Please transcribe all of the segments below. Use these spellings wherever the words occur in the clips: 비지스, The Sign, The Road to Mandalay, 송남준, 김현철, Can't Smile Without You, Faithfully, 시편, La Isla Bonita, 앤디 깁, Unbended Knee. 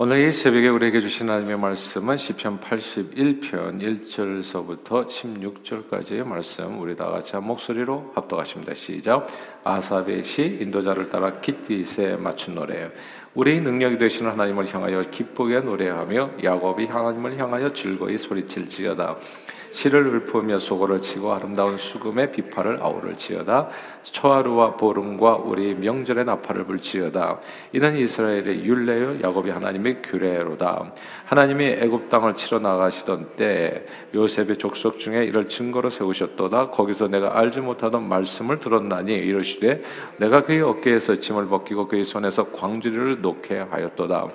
오늘 이 새벽에 우리에게 주신 하나님의 말씀은 시편 81편 1절서부터 16절까지의 말씀, 우리 다 같이 한 목소리로 합독하십니다. 시작. 아삽의 시, 인도자를 따라 깃깃에 맞춘 노래예요. 우리의 능력이 되시는 하나님을 향하여 기쁘게 노래하며 야곱이 하나님을 향하여 즐거이 소리칠지어다. 실을 읊으며 소고를 치고 아름다운 수금의 비파를 아우를지어다. 초하루와 보름과 우리 명절의 나팔을 불지어다. 이는 이스라엘의 율례요 야곱이 하나님의 규례로다. 하나님이 애굽 땅을 치러 나가시던 때에 요셉의 족속 중에 이를 증거로 세우셨도다. 거기서 내가 알지 못하던 말씀을 들었나니 이르시되 내가 그의 어깨에서 짐을 벗기고 그의 손에서 광주리를 놓게 하였도다.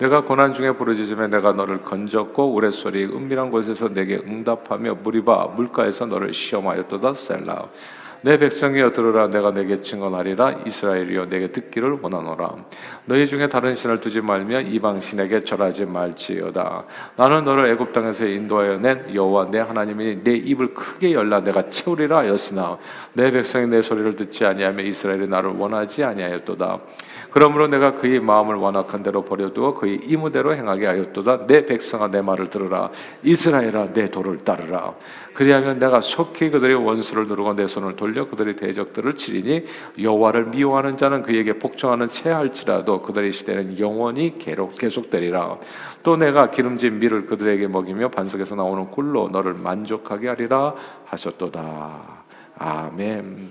내가 고난 중에 부르짖음에 내가 너를 건졌고 우레소리 은밀한 곳에서 내게 응답하며 무리바 물가에서 너를 시험하였도다. 셀라. 내 백성이여 들으라. 내가 내게 증언하리라. 이스라엘이여 내게 듣기를 원하노라. 너희 중에 다른 신을 두지 말며 이방 신에게 절하지 말지어다. 나는 너를 애굽 땅에서 인도하여 낸 여호와 내 하나님이니 내 입을 크게 열라 내가 채우리라 하였으나 내 백성이 내 소리를 듣지 아니하며 이스라엘이 나를 원하지 아니하였도다. 그러므로 내가 그의 마음을 완악한 대로 버려두어 그의 이무대로 행하게 하였도다. 내 백성아 내 말을 들으라. 이스라엘아 내 도를 따르라. 그리하면 내가 속히 그들의 원수를 누르고 내 손을 돌려 그들의 대적들을 치리니 여호와를 미워하는 자는 그에게 복종하는 채 할지라도 그들의 시대는 영원히 계속되리라. 또 내가 기름진 밀을 그들에게 먹이며 반석에서 나오는 꿀로 너를 만족하게 하리라 하셨도다. 아멘.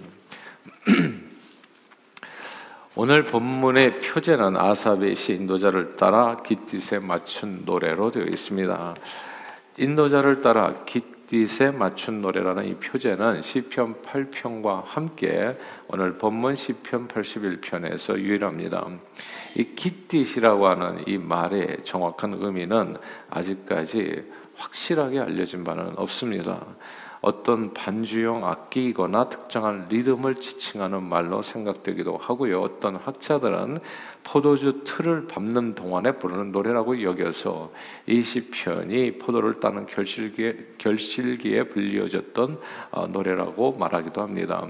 오늘 본문의 표제는 아삽의 시 인도자를 따라 깃깃에 맞춘 노래로 되어 있습니다. 인도자를 따라 깃깃에 맞춘 노래라는 이 표제는 시편 8편과 함께 오늘 본문 시편 81편에서 유일합니다. 이 깃깃이라고 하는 이 말의 정확한 의미는 아직까지 확실하게 알려진 바는 없습니다. 어떤 반주형 악기이거나 특정한 리듬을 지칭하는 말로 생각되기도 하고요. 어떤 학자들은 포도주 틀을 밟는 동안에 부르는 노래라고 여겨서 이 시편이 포도를 따는 결실기에 불리어졌던 노래라고 말하기도 합니다.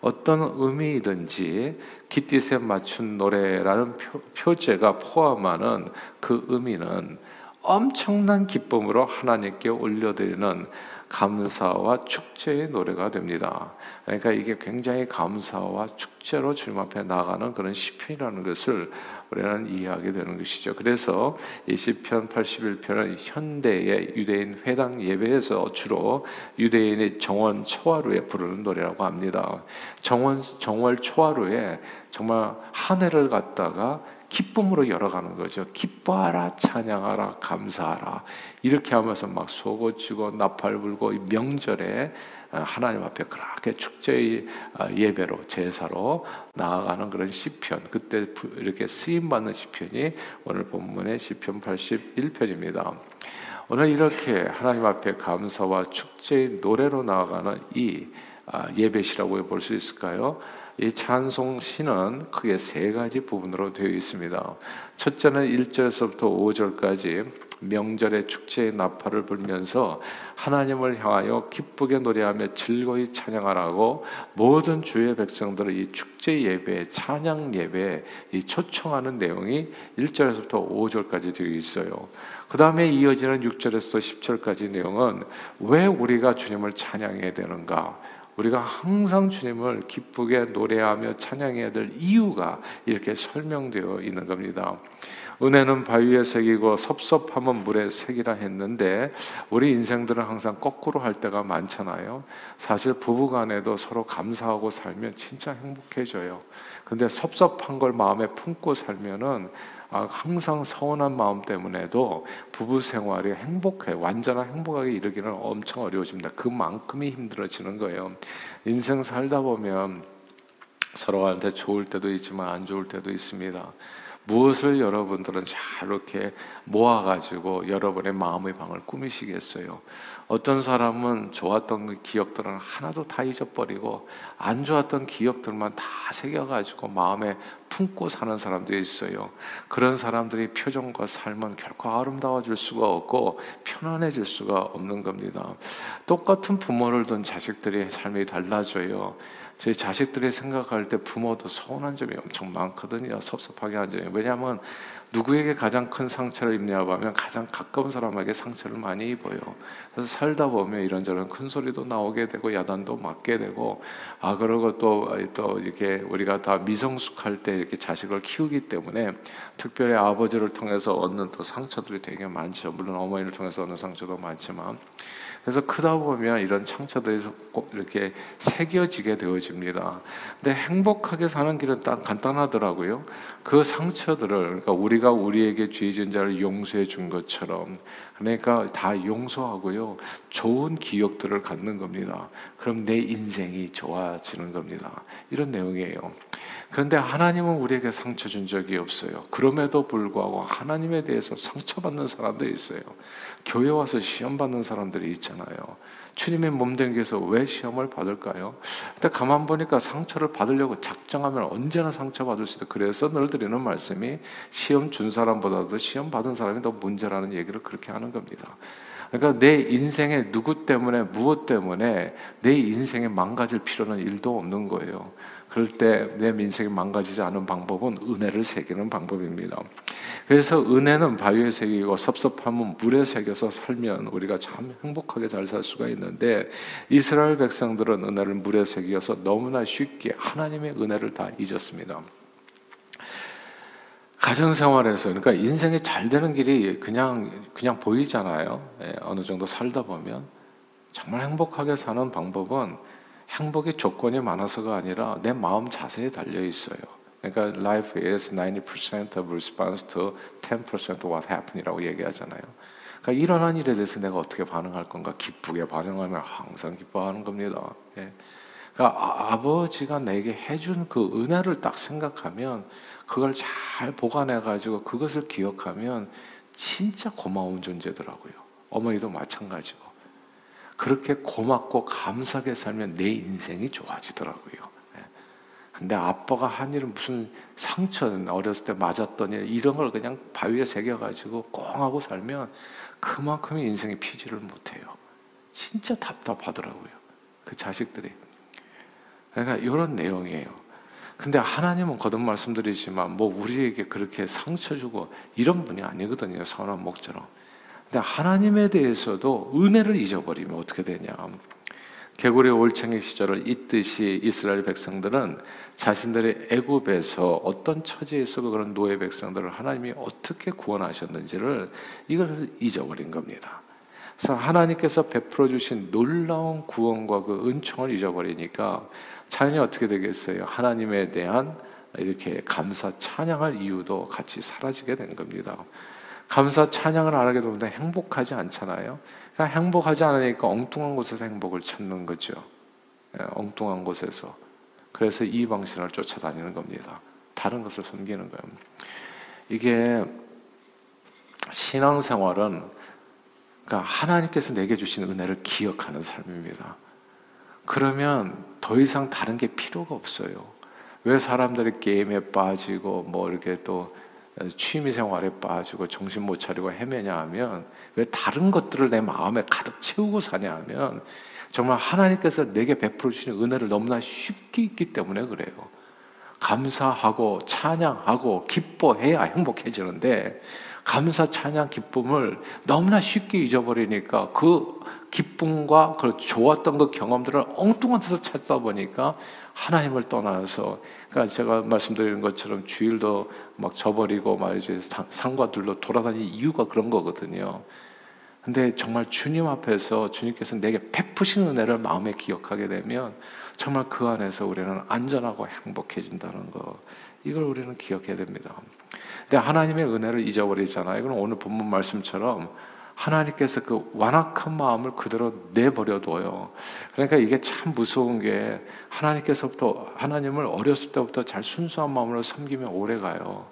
어떤 의미이든지 깃깃에 맞춘 노래라는 표제가 포함하는 그 의미는 엄청난 기쁨으로 하나님께 올려드리는 감사와 축제의 노래가 됩니다. 그러니까 이게 굉장히 감사와 축제로 주님 앞에 나가는 그런 시편이라는 것을 우리는 이해하게 되는 것이죠. 그래서 이 시편 81편은 현대의 유대인 회당 예배에서 주로 유대인의 정월 초하루에 부르는 노래라고 합니다. 정월 초하루에 정말 한 해를 갖다가 기쁨으로 열어가는 거죠. 기뻐하라, 찬양하라, 감사하라. 이렇게 하면서 막 소고치고 나팔 불고 명절에 하나님 앞에 그렇게 축제의 예배로 제사로 나아가는 그런 시편, 그때 이렇게 쓰임받는 시편이 오늘 본문의 시편 81편입니다. 오늘 이렇게 하나님 앞에 감사와 축제의 노래로 나아가는 이 예배시라고 볼 수 있을까요? 이 찬송 시는 크게 세 가지 부분으로 되어 있습니다. 첫째는 1절에서부터 5절까지 명절의 축제의 나팔을 불면서 하나님을 향하여 기쁘게 노래하며 즐거이 찬양하라고 모든 주의 백성들을 이 축제 예배, 찬양 예배에 초청하는 내용이 1절에서부터 5절까지 되어 있어요. 그 다음에 이어지는 6절에서 10절까지 내용은 왜 우리가 주님을 찬양해야 되는가, 우리가 항상 주님을 기쁘게 노래하며 찬양해야 될 이유가 이렇게 설명되어 있는 겁니다. 은혜는 바위에 새기고 섭섭함은 물에 새기라 했는데 우리 인생들은 항상 거꾸로 할 때가 많잖아요. 사실 부부간에도 서로 감사하고 살면 진짜 행복해져요. 근데 섭섭한 걸 마음에 품고 살면은 항상 서운한 마음 때문에도 부부 생활이 완전한 행복하게 이르기는 엄청 어려워집니다. 그만큼이 힘들어지는 거예요. 인생 살다 보면 서로한테 좋을 때도 있지만 안 좋을 때도 있습니다. 무엇을 여러분들은 잘 이렇게 모아가지고 여러분의 마음의 방을 꾸미시겠어요? 어떤 사람은 좋았던 기억들은 하나도 다 잊어버리고 안 좋았던 기억들만 다 새겨가지고 마음에 품고 사는 사람도 있어요. 그런 사람들이 표정과 삶은 결코 아름다워질 수가 없고 편안해질 수가 없는 겁니다. 똑같은 부모를 둔 자식들의 삶이 달라져요. 저희 자식들이 생각할 때 부모도 서운한 점이 엄청 많거든요. 섭섭하게 한 점이. 왜냐하면 누구에게 가장 큰 상처를 입냐고 하면 가장 가까운 사람에게 상처를 많이 입어요. 그래서 살다 보면 이런저런 큰 소리도 나오게 되고 야단도 맞게 되고, 아 그러고 또 이렇게 우리가 다 미성숙할 때 이렇게 자식을 키우기 때문에 특별히 아버지를 통해서 얻는 또 상처들이 되게 많죠. 물론 어머니를 통해서 얻는 상처도 많지만, 그래서 크다 보면 이런 상처들이 꼭 이렇게 새겨지게 되어집니다. 근데 행복하게 사는 길은 딱 간단하더라고요. 그 상처들을, 그러니까 우리가 우리에게 죄 지은 자를 용서해 준 것처럼, 그러니까 다 용서하고요 좋은 기억들을 갖는 겁니다. 그럼 내 인생이 좋아지는 겁니다. 이런 내용이에요. 그런데 하나님은 우리에게 상처 준 적이 없어요. 그럼에도 불구하고 하나님에 대해서 상처받는 사람들이 있어요. 교회 와서 시험 받는 사람들이 있잖아요. 주님의 몸된 교회에서 왜 시험을 받을까요? 근데 가만 보니까 상처를 받으려고 작정하면 언제나 상처받을 수 있다. 그래서 늘 드리는 말씀이 시험 준 사람보다도 시험 받은 사람이 더 문제라는 얘기를 그렇게 하는 겁니다. 그러니까 내 인생에 누구 때문에 무엇 때문에 내 인생에 망가질 필요는 일도 없는 거예요. 그럴 때 내 인생이 망가지지 않은 방법은 은혜를 새기는 방법입니다. 그래서 은혜는 바위에 새기고 섭섭함은 물에 새겨서 살면 우리가 참 행복하게 잘 살 수가 있는데, 이스라엘 백성들은 은혜를 물에 새겨서 너무나 쉽게 하나님의 은혜를 다 잊었습니다. 가정생활에서, 그러니까 인생이 잘 되는 길이 그냥 보이잖아요. 어느 정도 살다 보면 정말 행복하게 사는 방법은 행복의 조건이 많아서가 아니라 내 마음 자세에 달려 있어요. 그러니까 life is 90% of response to 10% of what happened이라고 얘기하잖아요. 그러니까 일어난 일에 대해서 내가 어떻게 반응할 건가, 기쁘게 반응하면 항상 기뻐하는 겁니다. 예. 그러니까 아버지가 내게 해준 그 은혜를 딱 생각하면, 그걸 잘 보관해가지고 그것을 기억하면 진짜 고마운 존재더라고요. 어머니도 마찬가지고. 그렇게 고맙고 감사하게 살면 내 인생이 좋아지더라고요. 근데 아빠가 한 일은 무슨 상처, 어렸을 때 맞았더니 이런 걸 그냥 바위에 새겨가지고 꽁 하고 살면 그만큼의 인생이 피지를 못해요. 진짜 답답하더라고요, 그 자식들이. 그러니까 이런 내용이에요. 근데 하나님은 거듭 말씀드리지만 뭐 우리에게 그렇게 상처 주고 이런 분이 아니거든요, 선한 목자로. 근데 하나님에 대해서도 은혜를 잊어버리면 어떻게 되냐. 개구리 올챙이 시절을 잊듯이 이스라엘 백성들은 자신들의 애굽에서 어떤 처지에 있어 그런 노예 백성들을 하나님이 어떻게 구원하셨는지를 이걸 잊어버린 겁니다. 그래서 하나님께서 베풀어 주신 놀라운 구원과 그 은총을 잊어버리니까 자연히 어떻게 되겠어요? 하나님에 대한 이렇게 감사 찬양할 이유도 같이 사라지게 된 겁니다. 감사 찬양을 안 하게 되면 행복하지 않잖아요. 그러니까 행복하지 않으니까 엉뚱한 곳에서 행복을 찾는 거죠. 엉뚱한 곳에서. 그래서 이방신을 쫓아다니는 겁니다. 다른 것을 섬기는 거예요. 이게 신앙생활은, 그러니까 하나님께서 내게 주신 은혜를 기억하는 삶입니다. 그러면 더 이상 다른 게 필요가 없어요. 왜 사람들이 게임에 빠지고 뭐 이렇게 또 취미생활에 빠지고 정신 못 차리고 헤매냐 하면, 왜 다른 것들을 내 마음에 가득 채우고 사냐 하면, 정말 하나님께서 내게 베풀어 주신 은혜를 너무나 쉽게 있기 때문에 그래요. 감사하고 찬양하고 기뻐해야 행복해지는데, 감사 찬양 기쁨을 너무나 쉽게 잊어버리니까 그 기쁨과 그 좋았던 그 경험들을 엉뚱한 데서 찾다 보니까 하나님을 떠나서, 그러니까 제가 말씀드린 것처럼 주일도 막 저버리고 막 이제 산과 들로 돌아다니는 이유가 그런 거거든요. 근데 정말 주님 앞에서 주님께서 내게 베푸신 은혜를 마음에 기억하게 되면 정말 그 안에서 우리는 안전하고 행복해진다는 거, 이걸 우리는 기억해야 됩니다. 근데 하나님의 은혜를 잊어버리잖아요. 그럼 오늘 본문 말씀처럼 하나님께서 그 완악한 마음을 그대로 내버려둬요. 그러니까 이게 참 무서운 게, 하나님을 어렸을 때부터 잘 순수한 마음으로 섬기면 오래가요.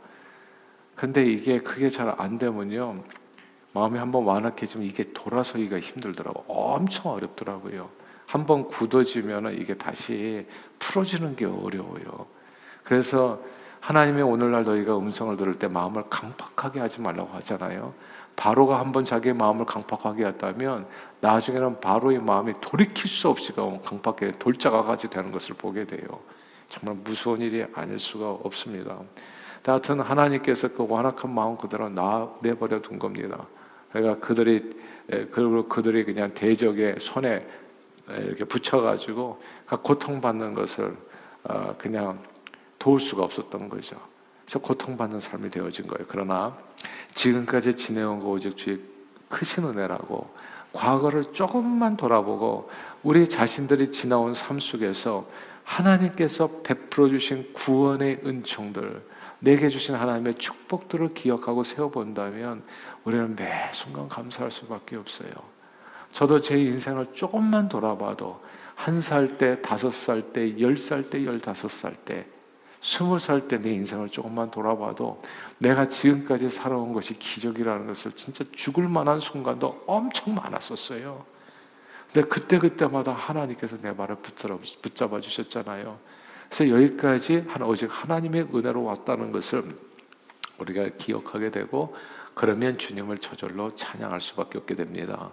근데 이게 그게 잘 안 되면요, 마음이 한번 완악해지면 이게 돌아서기가 힘들더라고요. 엄청 어렵더라고요. 한번 굳어지면 이게 다시 풀어지는 게 어려워요. 그래서 하나님의 오늘날 너희가 음성을 들을 때 마음을 강팍하게 하지 말라고 하잖아요. 바로가 한번 자기의 마음을 강팍하게 했다면 나중에는 바로의 마음이 돌이킬 수 없이 강팍하게 돌자가같이 되는 것을 보게 돼요. 정말 무서운 일이 아닐 수가 없습니다. 다튼 하나님께서 그 완악한 마음 그대로 내버려 둔 겁니다. 그러니까 그들이 그냥 대적의 손에 이렇게 붙여가지고 고통받는 것을 그냥 도울 수가 없었던 거죠. 그래서 고통받는 삶이 되어진 거예요. 그러나 지금까지 지내온 거 오직 주의 크신 은혜라고 과거를 조금만 돌아보고 우리 자신들이 지나온 삶 속에서 하나님께서 베풀어 주신 구원의 은총들, 내게 주신 하나님의 축복들을 기억하고 세워본다면 우리는 매 순간 감사할 수밖에 없어요. 저도 제 인생을 조금만 돌아봐도 1살 때, 5살 때, 10살 때, 15살 때, 20살 때 내 인생을 조금만 돌아봐도 내가 지금까지 살아온 것이 기적이라는 것을 진짜 죽을 만한 순간도 엄청 많았었어요. 근데 그때그때마다 하나님께서 내 발을 붙잡아 주셨잖아요. 그래서 여기까지 오직 하나님의 은혜로 왔다는 것을 우리가 기억하게 되고, 그러면 주님을 저절로 찬양할 수밖에 없게 됩니다.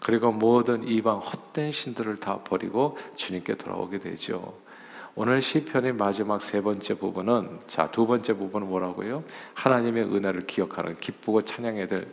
그리고 모든 이방 헛된 신들을 다 버리고 주님께 돌아오게 되죠. 오늘 시편의 마지막 세 번째 부분은, 자, 두 번째 부분은 뭐라고요? 하나님의 은혜를 기억하는, 기쁘고 찬양해야 될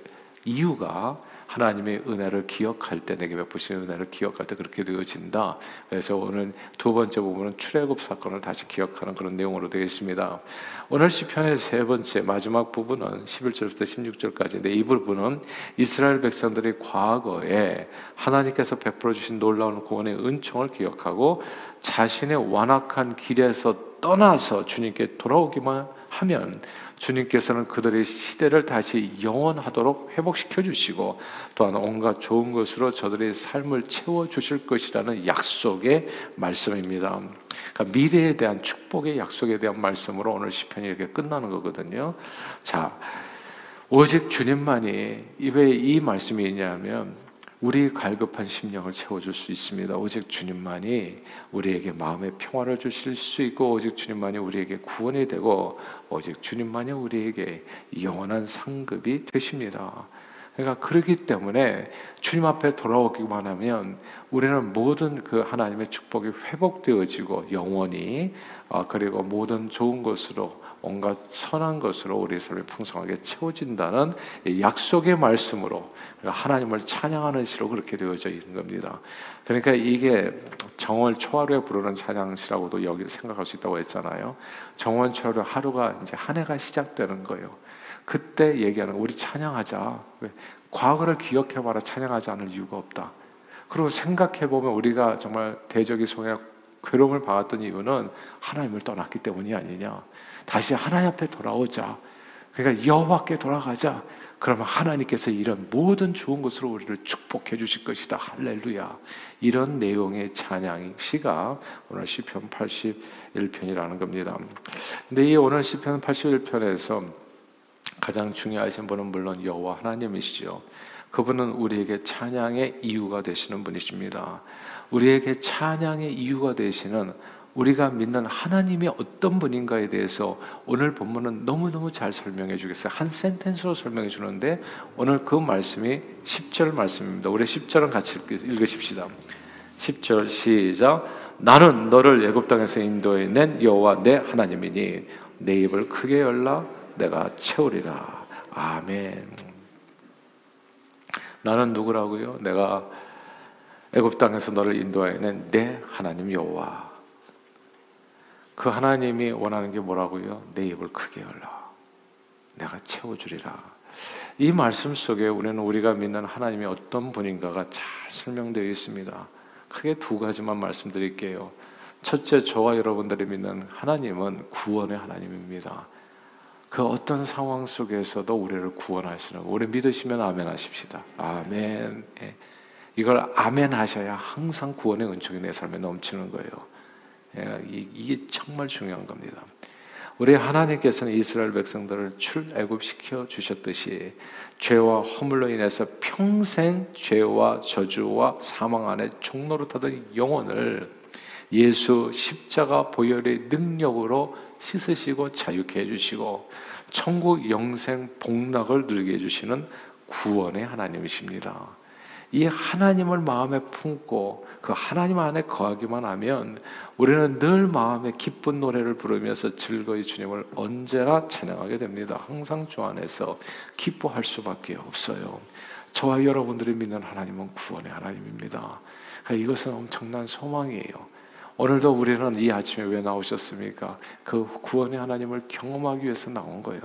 이유가 하나님의 은혜를 기억할 때, 내게 베푸시는 은혜를 기억할 때 그렇게 되어진다. 그래서 오늘 두 번째 부분은 출애굽 사건을 다시 기억하는 그런 내용으로 되겠습니다. 오늘 시편의 세 번째 마지막 부분은 11절부터 16절까지인데 이 부분은 이스라엘 백성들이 과거에 하나님께서 베풀어 주신 놀라운 구원의 은총을 기억하고 자신의 완악한 길에서 떠나서 주님께 돌아오기만 하면 주님께서는 그들의 시대를 다시 영원하도록 회복시켜 주시고 또한 온갖 좋은 것으로 저들의 삶을 채워 주실 것이라는 약속의 말씀입니다. 그러니까 미래에 대한 축복의 약속에 대한 말씀으로 오늘 시편이 이렇게 끝나는 거거든요. 자, 오직 주님만이, 왜 이 말씀이 있냐면 우리 갈급한 심령을 채워줄 수 있습니다. 오직 주님만이 우리에게 마음의 평화를 주실 수 있고, 오직 주님만이 우리에게 구원이 되고, 오직 주님만이 우리에게 영원한 상급이 되십니다. 그러니까 그렇기 때문에 주님 앞에 돌아오기만 하면 우리는 모든 그 하나님의 축복이 회복되어지고 영원히, 그리고 모든 좋은 것으로, 온갖 선한 것으로 우리의 삶이 풍성하게 채워진다는 약속의 말씀으로, 그러니까 하나님을 찬양하는 시로 그렇게 되어져 있는 겁니다. 그러니까 이게 정월 초하루에 부르는 찬양시라고도 여기 생각할 수 있다고 했잖아요. 정월 초하루, 하루가 이제 한 해가 시작되는 거예요. 그때 얘기하는, 우리 찬양하자. 왜? 과거를 기억해봐라 찬양하지 않을 이유가 없다. 그리고 생각해보면 우리가 정말 대적이 손에 괴로움을 받았던 이유는 하나님을 떠났기 때문이 아니냐. 다시 하나님 앞에 돌아오자. 그러니까 여호와께 돌아가자. 그러면 하나님께서 이런 모든 좋은 것으로 우리를 축복해 주실 것이다. 할렐루야. 이런 내용의 찬양 시가 오늘 시편 81편이라는 겁니다. 근데 이 오늘 시편 81편에서 가장 중요하신 분은 물론 여호와 하나님이시죠. 그분은 우리에게 찬양의 이유가 되시는 분이십니다. 우리에게 찬양의 이유가 되시는, 우리가 믿는 하나님이 어떤 분인가에 대해서 오늘 본문은 너무너무 잘 설명해 주겠어요. 한 센텐스로 설명해 주는데 오늘 그 말씀이 10절 말씀입니다. 우리 10절은 같이 읽으십시다. 10절 시작. 나는 너를 애굽 땅에서 인도해 낸 여호와 내 하나님이니 내 입을 크게 열라 내가 채우리라. 아멘. 나는 누구라고요? 내가 애굽 땅에서 너를 인도해 낸 내 하나님 여호와. 그 하나님이 원하는 게 뭐라고요? 내 입을 크게 열라. 내가 채워주리라. 이 말씀 속에 우리는 우리가 믿는 하나님이 어떤 분인가가 잘 설명되어 있습니다. 크게 두 가지만 말씀드릴게요. 첫째, 저와 여러분들이 믿는 하나님은 구원의 하나님입니다. 그 어떤 상황 속에서도 우리를 구원하시는, 우리 믿으시면 아멘 하십시다. 아멘. 이걸 아멘 하셔야 항상 구원의 은총이 내 삶에 넘치는 거예요. 이게 정말 중요한 겁니다. 우리 하나님께서는 이스라엘 백성들을 출애굽시켜 주셨듯이 죄와 허물로 인해서 평생 죄와 저주와 사망 안에 종노릇하던 영혼을 예수 십자가 보혈의 능력으로 씻으시고 자유케 해주시고 천국 영생 복락을 누리게 해주시는 구원의 하나님이십니다. 이 하나님을 마음에 품고 그 하나님 안에 거하기만 하면 우리는 늘 마음에 기쁜 노래를 부르면서 즐거이 주님을 언제나 찬양하게 됩니다. 항상 주 안에서 기뻐할 수밖에 없어요. 저와 여러분들이 믿는 하나님은 구원의 하나님입니다. 그러니까 이것은 엄청난 소망이에요. 오늘도 우리는 이 아침에 왜 나오셨습니까? 그 구원의 하나님을 경험하기 위해서 나온 거예요.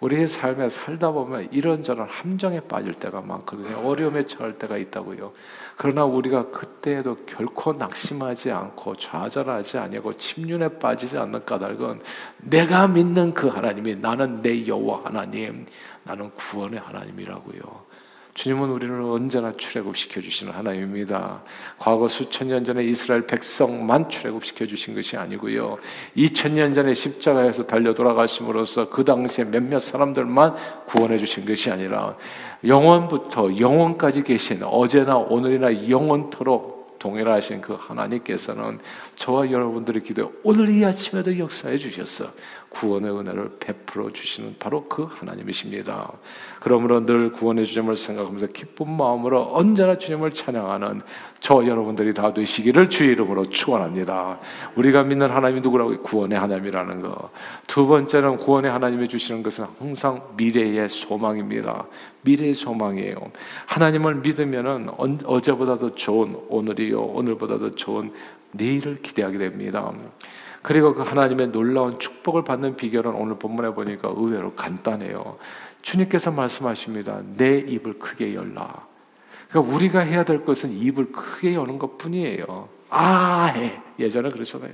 우리의 삶에 살다 보면 이런저런 함정에 빠질 때가 많거든요. 어려움에 처할 때가 있다고요. 그러나 우리가 그때에도 결코 낙심하지 않고 좌절하지 아니하고 침륜에 빠지지 않는 까닭은 내가 믿는 그 하나님이 나는 내 여호와 하나님, 나는 구원의 하나님이라고요. 주님은 우리를 언제나 출애굽시켜 주시는 하나님입니다. 과거 수천 년 전에 이스라엘 백성만 출애굽시켜 주신 것이 아니고요. 2000년 전에 십자가에서 달려 돌아가심으로써 그 당시에 몇몇 사람들만 구원해 주신 것이 아니라 영원부터 영원까지 계신 어제나 오늘이나 영원토록 동일하신 그 하나님께서는 저와 여러분들의 기도에 오늘 이 아침에도 역사해 주셔서 구원의 은혜를 베풀어 주시는 바로 그 하나님이십니다. 그러므로 늘 구원의 주님을 생각하면서 기쁜 마음으로 언제나 주님을 찬양하는 저 여러분들이 다 되시기를 주의 이름으로 축원합니다. 우리가 믿는 하나님이 누구라고요? 구원의 하나님이라는 것. 두 번째는 구원의 하나님이 주시는 것은 항상 미래의 소망입니다. 미래의 소망이에요. 하나님을 믿으면은 어제보다도 좋은 오늘이요, 오늘보다도 좋은 내일을 기대하게 됩니다. 그리고 그 하나님의 놀라운 축복을 받는 비결은 오늘 본문에 보니까 의외로 간단해요. 주님께서 말씀하십니다. 내 입을 크게 열라. 그러니까 우리가 해야 될 것은 입을 크게 여는 것뿐이에요. 해. 예전에 그러잖아요.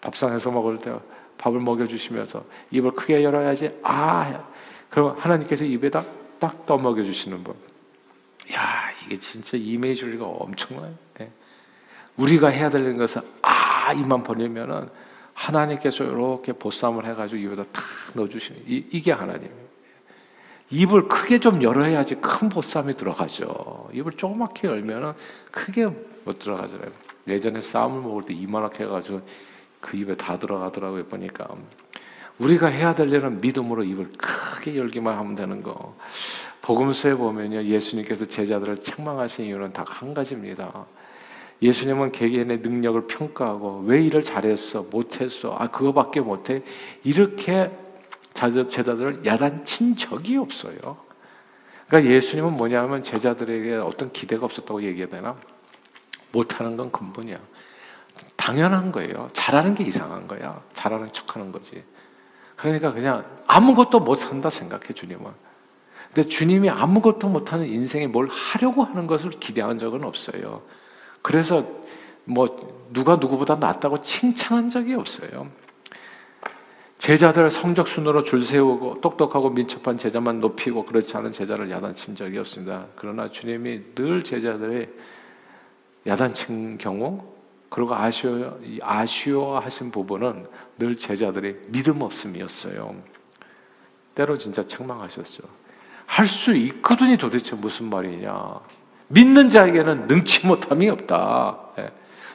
밥상에서 먹을 때 밥을 먹여주시면서 입을 크게 열어야지. 해. 그러면 하나님께서 입에다 딱 떠먹여 주시는 분. 야, 이게 진짜 이메이저리가 엄청나요. 예. 우리가 해야 되는 것은 입만 벌리면은 하나님께서 이렇게 보쌈을 해가지고 입에다 탁 넣어주시는 이게 하나님이에요. 입을 크게 좀 열어야지 큰 보쌈이 들어가죠. 입을 조그맣게 열면은 크게 못 들어가잖아요. 예전에 쌈을 먹을 때 이만하게 해가지고 그 입에 다 들어가더라고요. 보니까 우리가 해야 될 일은 믿음으로 입을 크게 열기만 하면 되는 거. 복음서에 보면요, 예수님께서 제자들을 책망하신 이유는 딱 한 가지입니다. 예수님은 개개인의 능력을 평가하고 왜 일을 잘했어, 못했어, 그거밖에 못해, 이렇게 제자들을 야단친 적이 없어요. 그러니까 예수님은 뭐냐면 제자들에게 어떤 기대가 없었다고 얘기해야 되나? 못하는 건 근본이야. 당연한 거예요. 잘하는 게 이상한 거야. 잘하는 척하는 거지. 그러니까 그냥 아무것도 못한다 생각해 주님은. 근데 주님이 아무것도 못하는 인생에 뭘 하려고 하는 것을 기대한 적은 없어요. 그래서 뭐 누가 누구보다 낫다고 칭찬한 적이 없어요. 제자들 성적 순으로 줄 세우고 똑똑하고 민첩한 제자만 높이고 그렇지 않은 제자를 야단친 적이 없습니다. 그러나 주님이 늘 제자들의 야단친 경우 그리고 아쉬워하신 부분은 늘 제자들의 믿음 없음이었어요. 때로 진짜 책망하셨죠. 할 수 있거든이 도대체 무슨 말이냐. 믿는 자에게는 능치 못함이 없다.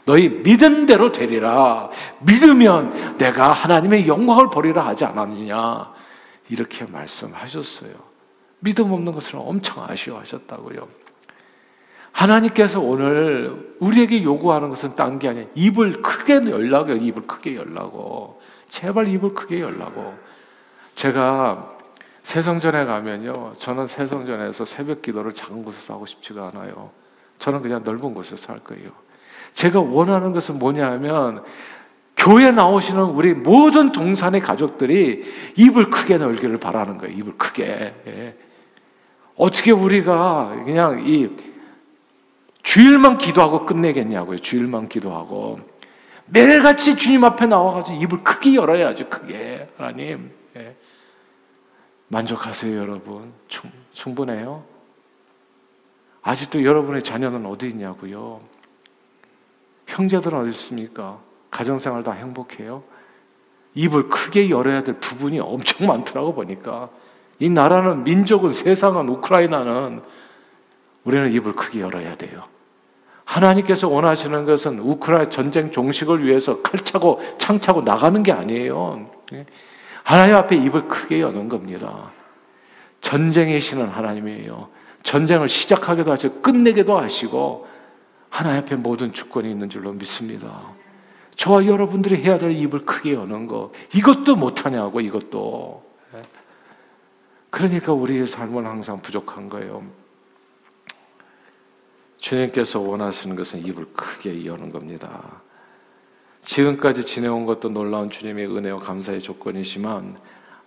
너희 믿은 대로 되리라. 믿으면 내가 하나님의 영광을 보리라 하지 않았느냐. 이렇게 말씀하셨어요. 믿음 없는 것을 엄청 아쉬워하셨다고요. 하나님께서 오늘 우리에게 요구하는 것은 딴 게 아니라 입을 크게 열라고. 입을 크게 열라고. 제발 입을 크게 열라고. 제가 세성전에 가면요, 저는 세성전에서 새벽 기도를 작은 곳에서 하고 싶지가 않아요. 저는 그냥 넓은 곳에서 할 거예요. 제가 원하는 것은 뭐냐면 교회 나오시는 우리 모든 동산의 가족들이 입을 크게 열기를 바라는 거예요. 입을 크게. 예. 어떻게 우리가 그냥 이 주일만 기도하고 끝내겠냐고요. 주일만 기도하고 매일같이 주님 앞에 나와가지고 입을 크게 열어야죠. 크게. 하나님. 예. 만족하세요, 여러분. 충분해요? 아직도 여러분의 자녀는 어디 있냐고요? 형제들은 어디 있습니까? 가정생활 다 행복해요? 입을 크게 열어야 될 부분이 엄청 많더라고 보니까. 이 나라는, 민족은, 세상은, 우크라이나는 우리는 입을 크게 열어야 돼요. 하나님께서 원하시는 것은 우크라이나 전쟁 종식을 위해서 칼차고 창차고 나가는 게 아니에요. 하나님 앞에 입을 크게 여는 겁니다. 전쟁의 신은 하나님이에요. 전쟁을 시작하게도 하시고 끝내게도 하시고 하나님 앞에 모든 주권이 있는 줄로 믿습니다. 저와 여러분들이 해야 될 입을 크게 여는 거, 이것도 못하냐고, 이것도. 그러니까 우리의 삶은 항상 부족한 거예요. 주님께서 원하시는 것은 입을 크게 여는 겁니다. 지금까지 지내온 것도 놀라운 주님의 은혜와 감사의 조건이지만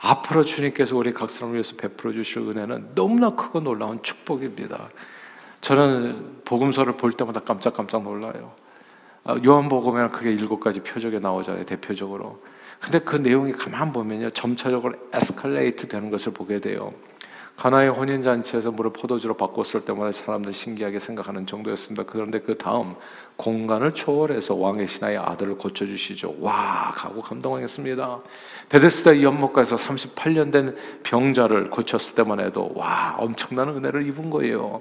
앞으로 주님께서 우리 각 사람을 위해서 베풀어 주실 은혜는 너무나 크고 놀라운 축복입니다. 저는 복음서를 볼 때마다 깜짝깜짝 놀라요. 요한복음에는 그게 7가지 표적에 나오잖아요, 대표적으로. 근데 그 내용이 가만 보면요, 점차적으로 에스컬레이트 되는 것을 보게 돼요. 가나의 혼인잔치에서 물을 포도주로 바꿨을 때마다 사람들 신기하게 생각하는 정도였습니다. 그런데 그 다음 공간을 초월해서 왕의 신하의 아들을 고쳐주시죠. 와, 하고 감동했습니다. 베데스다 연못가에서 38년 된 병자를 고쳤을 때만 해도 와, 엄청난 은혜를 입은 거예요.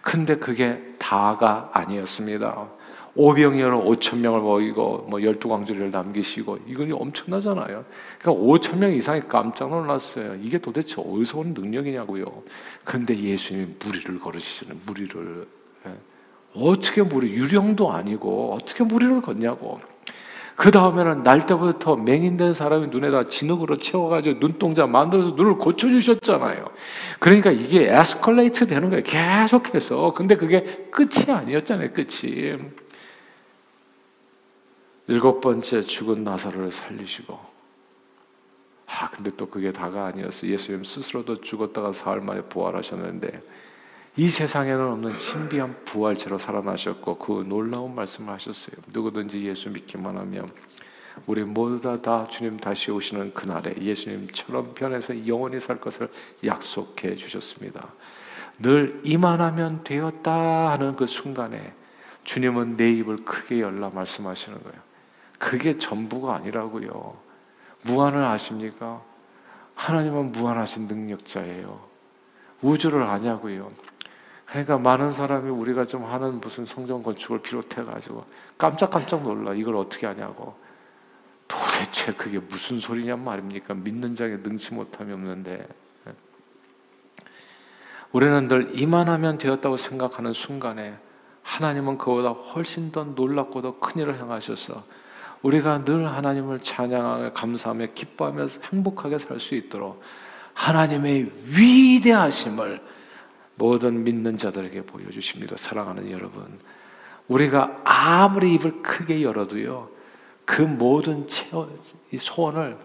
근데 그게 다가 아니었습니다. 오병이어로 5,000명을 먹이고 뭐 12광주리를 남기시고, 이건 엄청나잖아요. 그러니까 5,000명 이상이 깜짝 놀랐어요. 이게 도대체 어디서 오는 능력이냐고요. 근데 예수님이 무리를 걸으시잖아요, 무리를. 어떻게 무리, 유령도 아니고 어떻게 무리를 걷냐고. 그 다음에는 날 때부터 맹인된 사람이 눈에다 진흙으로 채워가지고 눈동자 만들어서 눈을 고쳐주셨잖아요. 그러니까 이게 에스컬레이트 되는 거예요, 계속해서. 근데 그게 끝이 아니었잖아요, 끝이. 7번째, 죽은 나사로를 살리시고. 아, 근데 또 그게 다가 아니었어요. 예수님 스스로도 죽었다가 사흘 만에 부활하셨는데 이 세상에는 없는 신비한 부활체로 살아나셨고 그 놀라운 말씀을 하셨어요. 누구든지 예수 믿기만 하면 우리 모두 다 주님 다시 오시는 그날에 예수님처럼 변해서 영원히 살 것을 약속해 주셨습니다. 늘 이만하면 되었다 하는 그 순간에 주님은 내 입을 크게 열라 말씀하시는 거예요. 그게 전부가 아니라고요. 무한을 아십니까? 하나님은 무한하신 능력자예요. 우주를 아냐고요. 그러니까 많은 사람이 우리가 좀 하는 무슨 성전 건축을 비롯해가지고 깜짝깜짝 놀라, 이걸 어떻게 아냐고. 도대체 그게 무슨 소리냔 말입니까? 믿는 자에게 능치 못함이 없는데. 우리는 늘 이만하면 되었다고 생각하는 순간에 하나님은 그보다 훨씬 더 놀랍고 더 큰일을 행하셔서 우리가 늘 하나님을 찬양하며 감사하며 기뻐하며 행복하게 살 수 있도록 하나님의 위대하심을 모든 믿는 자들에게 보여주십니다. 사랑하는 여러분, 우리가 아무리 입을 크게 열어도요, 그 모든 소원을,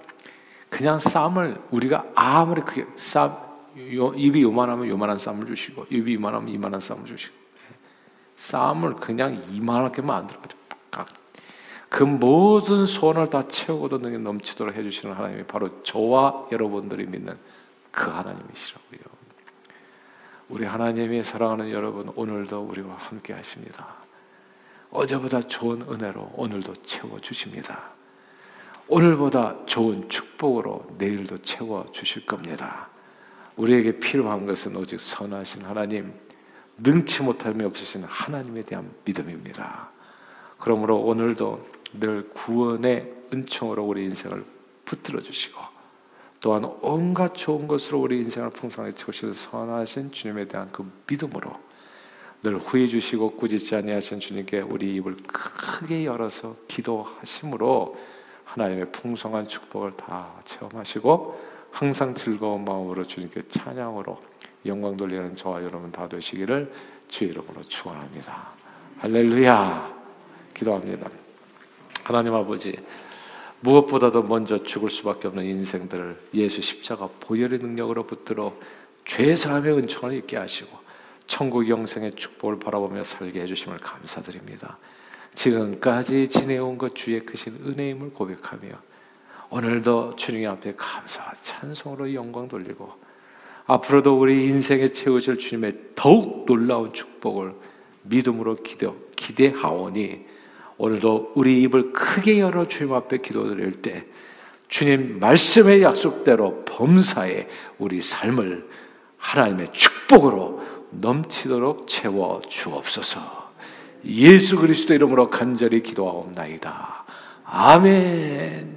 그냥 쌈을 우리가 아무리 크게, 쌈, 입이 요만하면 요만한 쌈을 주시고, 입이 이만하면 이만한 쌈을 주시고, 쌈을 그냥 이만하게 만들어가지고 그 모든 소원을 다 채우고도 능히 넘치도록 해주시는 하나님이 바로 저와 여러분들이 믿는 그 하나님이시라고요. 우리 하나님이, 사랑하는 여러분, 오늘도 우리와 함께 하십니다. 어제보다 좋은 은혜로 오늘도 채워주십니다. 오늘보다 좋은 축복으로 내일도 채워주실 겁니다. 우리에게 필요한 것은 오직 선하신 하나님, 능치 못함이 없으신 하나님에 대한 믿음입니다. 그러므로 오늘도 늘 구원의 은총으로 우리 인생을 붙들어 주시고, 또한 온갖 좋은 것으로 우리 인생을 풍성하게 채우시는 선하신 주님에 대한 그 믿음으로 늘 후회 주시고 꾸짖지 아니하신 주님께 우리 입을 크게 열어서 기도하심으로 하나님의 풍성한 축복을 다 체험하시고 항상 즐거운 마음으로 주님께 찬양으로 영광 돌리는 저와 여러분 다 되시기를 주의 이름으로 축원합니다. 할렐루야. 기도합니다. 하나님 아버지, 무엇보다도 먼저 죽을 수밖에 없는 인생들을 예수 십자가 보혈의 능력으로 붙들어 죄사함의 은총을 입게 하시고 천국 영생의 축복을 바라보며 살게 해주심을 감사드립니다. 지금까지 지내온 것 주의 크신 은혜임을 고백하며 오늘도 주님 앞에 감사와 찬송으로 영광 돌리고 앞으로도 우리 인생에 채우실 주님의 더욱 놀라운 축복을 믿음으로 기대하오니 오늘도 우리 입을 크게 열어 주님 앞에 기도드릴 때 주님 말씀의 약속대로 범사에 우리 삶을 하나님의 축복으로 넘치도록 채워 주옵소서. 예수 그리스도 이름으로 간절히 기도하옵나이다. 아멘.